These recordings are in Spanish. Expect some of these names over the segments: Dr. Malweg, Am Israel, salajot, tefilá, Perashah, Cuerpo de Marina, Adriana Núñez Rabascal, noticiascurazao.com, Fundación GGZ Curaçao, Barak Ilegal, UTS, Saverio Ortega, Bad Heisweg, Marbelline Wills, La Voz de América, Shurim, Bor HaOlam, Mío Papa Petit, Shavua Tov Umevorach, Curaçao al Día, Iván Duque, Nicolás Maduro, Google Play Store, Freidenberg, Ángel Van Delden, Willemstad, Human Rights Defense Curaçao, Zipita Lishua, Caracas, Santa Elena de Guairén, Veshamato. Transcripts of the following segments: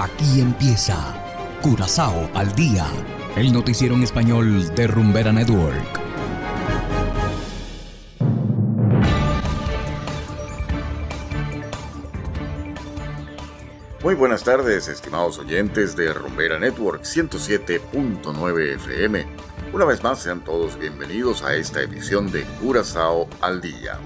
Aquí empieza Curaçao al Día, el noticiero en español de Rumbera Network. Muy buenas tardes, estimados oyentes de Rumbera Network 107.9 FM. Una vez más, sean todos bienvenidos a esta emisión de Curaçao al Día.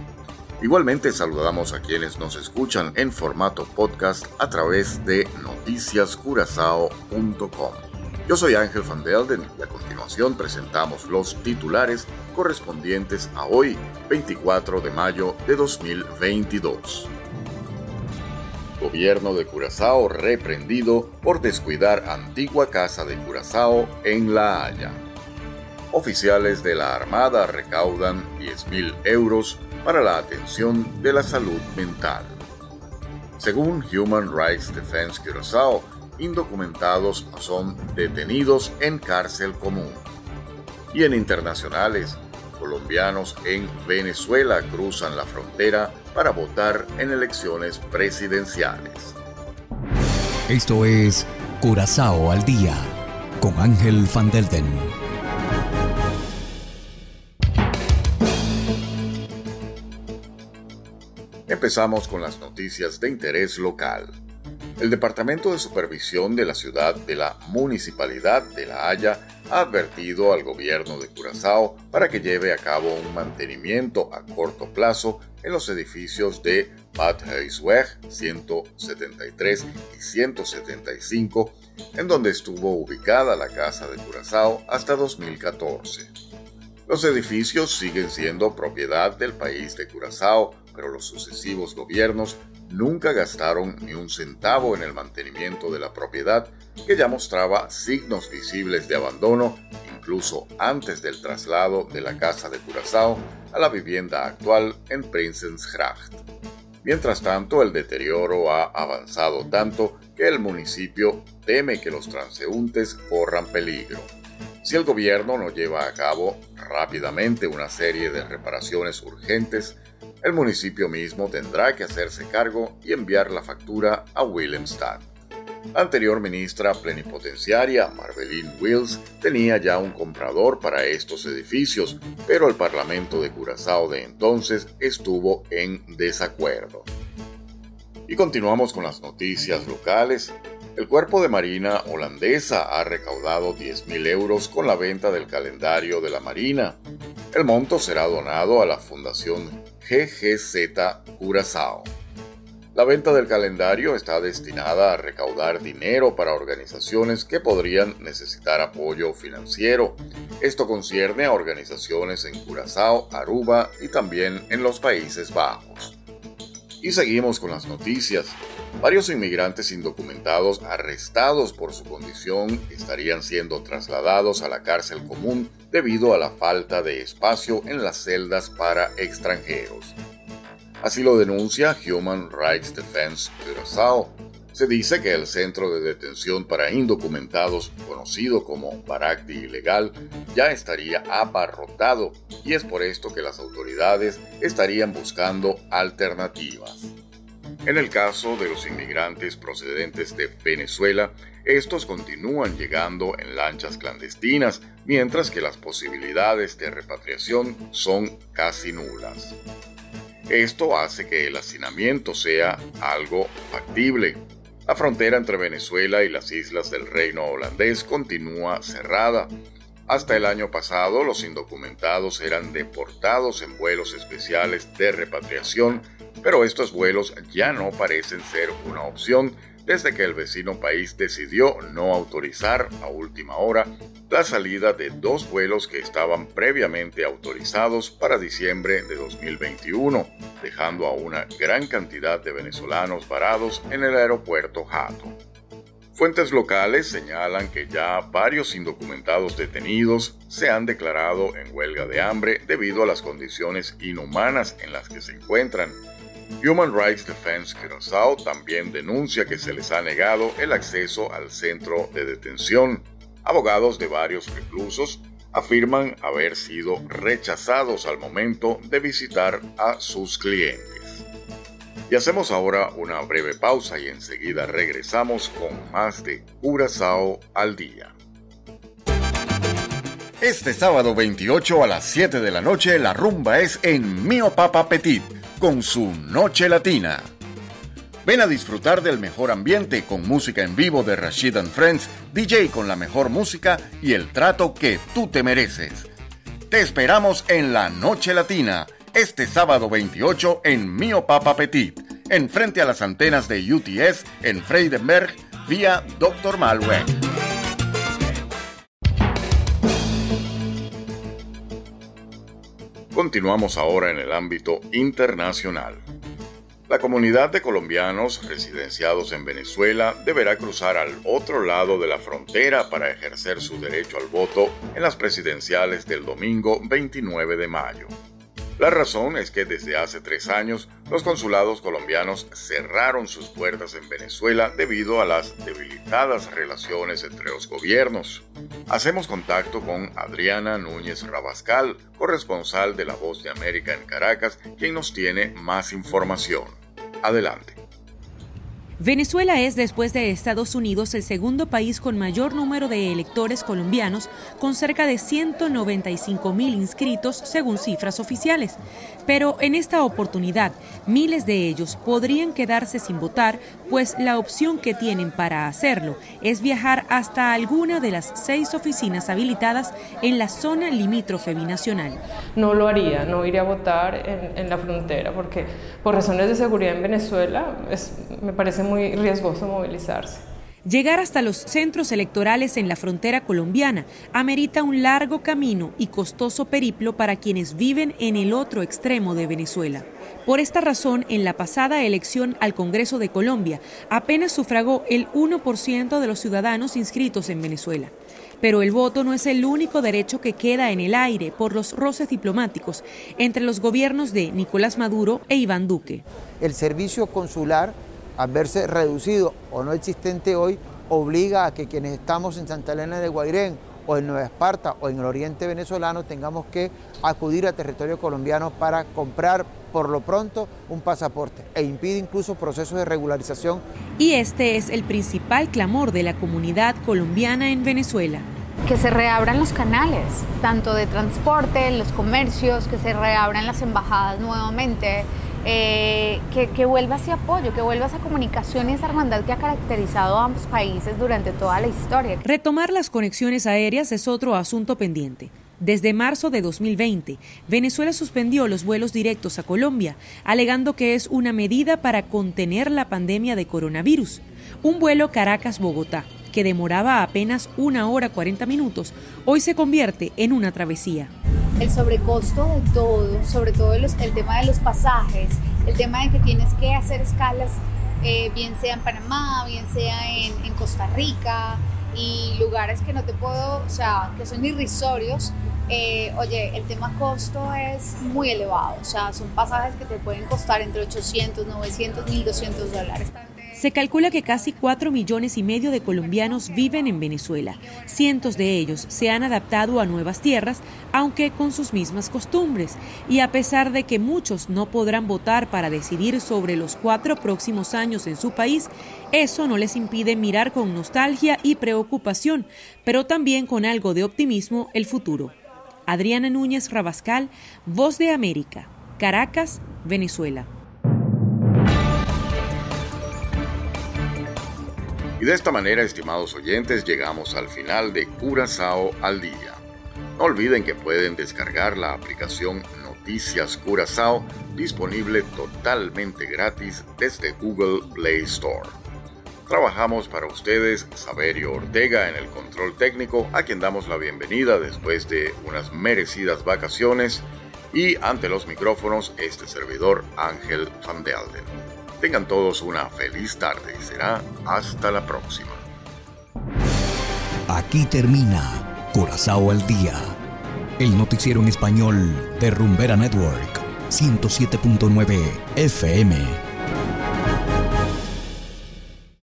Igualmente saludamos a quienes nos escuchan en formato podcast a través de noticiascurazao.com. Yo soy Ángel Van Delden y a continuación presentamos los titulares correspondientes a hoy, 24 de mayo de 2022. Gobierno de Curaçao reprendido por descuidar antigua casa de Curaçao en La Haya. Oficiales de la Armada recaudan 10.000 euros para la atención de la salud mental. Según Human Rights Defense Curaçao, indocumentados son detenidos en cárcel común. Y en internacionales, colombianos en Venezuela cruzan la frontera para votar en elecciones presidenciales. Esto es Curaçao al Día, con Ángel Van Delden. Empezamos con las noticias de interés local. El Departamento de Supervisión de la Ciudad de la Municipalidad de La Haya ha advertido al gobierno de Curazao para que lleve a cabo un mantenimiento a corto plazo en los edificios de Bad Heisweg 173 y 175, en donde estuvo ubicada la Casa de Curazao hasta 2014. Los edificios siguen siendo propiedad del país de Curazao, pero los sucesivos gobiernos nunca gastaron ni un centavo en el mantenimiento de la propiedad, que ya mostraba signos visibles de abandono incluso antes del traslado de la Casa de Curazao a la vivienda actual en Prinzenshraht. Mientras tanto, el deterioro ha avanzado tanto que el municipio teme que los transeúntes corran peligro. Si el gobierno no lleva a cabo rápidamente una serie de reparaciones urgentes, el municipio mismo tendrá que hacerse cargo y enviar la factura a Willemstad. La anterior ministra plenipotenciaria, Marbelline Wills, tenía ya un comprador para estos edificios, pero el Parlamento de Curazao de entonces estuvo en desacuerdo. Y continuamos con las noticias locales. El Cuerpo de Marina holandesa ha recaudado 10.000 euros con la venta del calendario de la Marina. El monto será donado a la Fundación GGZ Curaçao. La venta del calendario está destinada a recaudar dinero para organizaciones que podrían necesitar apoyo financiero. Esto concierne a organizaciones en Curazao, Aruba y también en los Países Bajos. Y seguimos con las noticias. Varios inmigrantes indocumentados arrestados por su condición estarían siendo trasladados a la cárcel común debido a la falta de espacio en las celdas para extranjeros. Así lo denuncia Human Rights Defense Curaçao. Se dice que el centro de detención para indocumentados, conocido como Barak Ilegal, ya estaría abarrotado y es por esto que las autoridades estarían buscando alternativas. En el caso de los inmigrantes procedentes de Venezuela, estos continúan llegando en lanchas clandestinas, mientras que las posibilidades de repatriación son casi nulas. Esto hace que el hacinamiento sea algo factible. La frontera entre Venezuela y las islas del Reino Holandés continúa cerrada. Hasta el año pasado, los indocumentados eran deportados en vuelos especiales de repatriación, pero estos vuelos ya no parecen ser una opción desde que el vecino país decidió no autorizar a última hora la salida de dos vuelos que estaban previamente autorizados para diciembre de 2021, dejando a una gran cantidad de venezolanos varados en el aeropuerto Hato. Fuentes locales señalan que ya varios indocumentados detenidos se han declarado en huelga de hambre debido a las condiciones inhumanas en las que se encuentran. Human Rights Defense Curaçao también denuncia que se les ha negado el acceso al centro de detención. Abogados de varios reclusos afirman haber sido rechazados al momento de visitar a sus clientes. Y hacemos ahora una breve pausa y enseguida regresamos con más de Curaçao al Día. Este sábado 28 a las 7 de la noche la rumba es en Mío Papa Petit con su Noche Latina. Ven a disfrutar del mejor ambiente con música en vivo de Rashid and Friends, DJ con la mejor música y el trato que tú te mereces. Te esperamos en la Noche Latina, este sábado 28 en Mío Papa Petit, enfrente a las antenas de UTS en Freidenberg, vía Dr. Malweg. Continuamos ahora en el ámbito internacional. La comunidad de colombianos residenciados en Venezuela deberá cruzar al otro lado de la frontera para ejercer su derecho al voto en las presidenciales del domingo 29 de mayo. La razón es que desde hace 3 años los consulados colombianos cerraron sus puertas en Venezuela debido a las debilitadas relaciones entre los gobiernos. Hacemos contacto con Adriana Núñez Rabascal, corresponsal de La Voz de América en Caracas, quien nos tiene más información. Adelante. Venezuela es, después de Estados Unidos, el segundo país con mayor número de electores colombianos, con cerca de 195.000 inscritos según cifras oficiales. Pero en esta oportunidad, miles de ellos podrían quedarse sin votar, pues la opción que tienen para hacerlo es viajar hasta alguna de las 6 oficinas habilitadas en la zona limítrofe binacional. No lo haría, no iría a votar en la frontera, porque por razones de seguridad en Venezuela me parece muy riesgoso movilizarse. Llegar hasta los centros electorales en la frontera colombiana amerita un largo camino y costoso periplo para quienes viven en el otro extremo de Venezuela. Por esta razón, en la pasada elección al Congreso de Colombia, apenas sufragó el 1% de los ciudadanos inscritos en Venezuela. Pero el voto no es el único derecho que queda en el aire por los roces diplomáticos entre los gobiernos de Nicolás Maduro e Iván Duque. El servicio consular, al verse reducido o no existente hoy, obliga a que quienes estamos en Santa Elena de Guairén o en Nueva Esparta o en el oriente venezolano tengamos que acudir a territorio colombiano para comprar por lo pronto un pasaporte e impide incluso procesos de regularización. Y este es el principal clamor de la comunidad colombiana en Venezuela. Que se reabran los canales, tanto de transporte, los comercios, que se reabran las embajadas nuevamente, que vuelva ese apoyo, que vuelva esa comunicación y esa hermandad que ha caracterizado a ambos países durante toda la historia. Retomar las conexiones aéreas es otro asunto pendiente. Desde marzo de 2020, Venezuela suspendió los vuelos directos a Colombia, alegando que es una medida para contener la pandemia de coronavirus. Un vuelo Caracas-Bogotá, que demoraba apenas 1 hora 40 minutos, hoy se convierte en una travesía. El sobrecosto de todo, sobre todo el tema de los pasajes, el tema de que tienes que hacer escalas, bien sea en Panamá, bien sea en Costa Rica, y lugares que no te puedo, o sea, que son irrisorios. El tema costo es muy elevado, o sea, son pasajes que te pueden costar entre 800, 900, 1.200 dólares. Se calcula que casi 4,5 millones de colombianos viven en Venezuela. Cientos de ellos se han adaptado a nuevas tierras, aunque con sus mismas costumbres. Y a pesar de que muchos no podrán votar para decidir sobre los 4 próximos años en su país, eso no les impide mirar con nostalgia y preocupación, pero también con algo de optimismo el futuro. Adriana Núñez Rabascal, Voz de América, Caracas, Venezuela. Y de esta manera, estimados oyentes, llegamos al final de Curaçao al Día. No olviden que pueden descargar la aplicación Noticias Curaçao, disponible totalmente gratis desde Google Play Store. Trabajamos para ustedes Saverio Ortega en el control técnico, a quien damos la bienvenida después de unas merecidas vacaciones, y ante los micrófonos este servidor Ángel Van Delden. Tengan todos una feliz tarde y será hasta la próxima. Aquí termina Curaçao al Día, el noticiero en español de Rumbera Network 107.9 FM.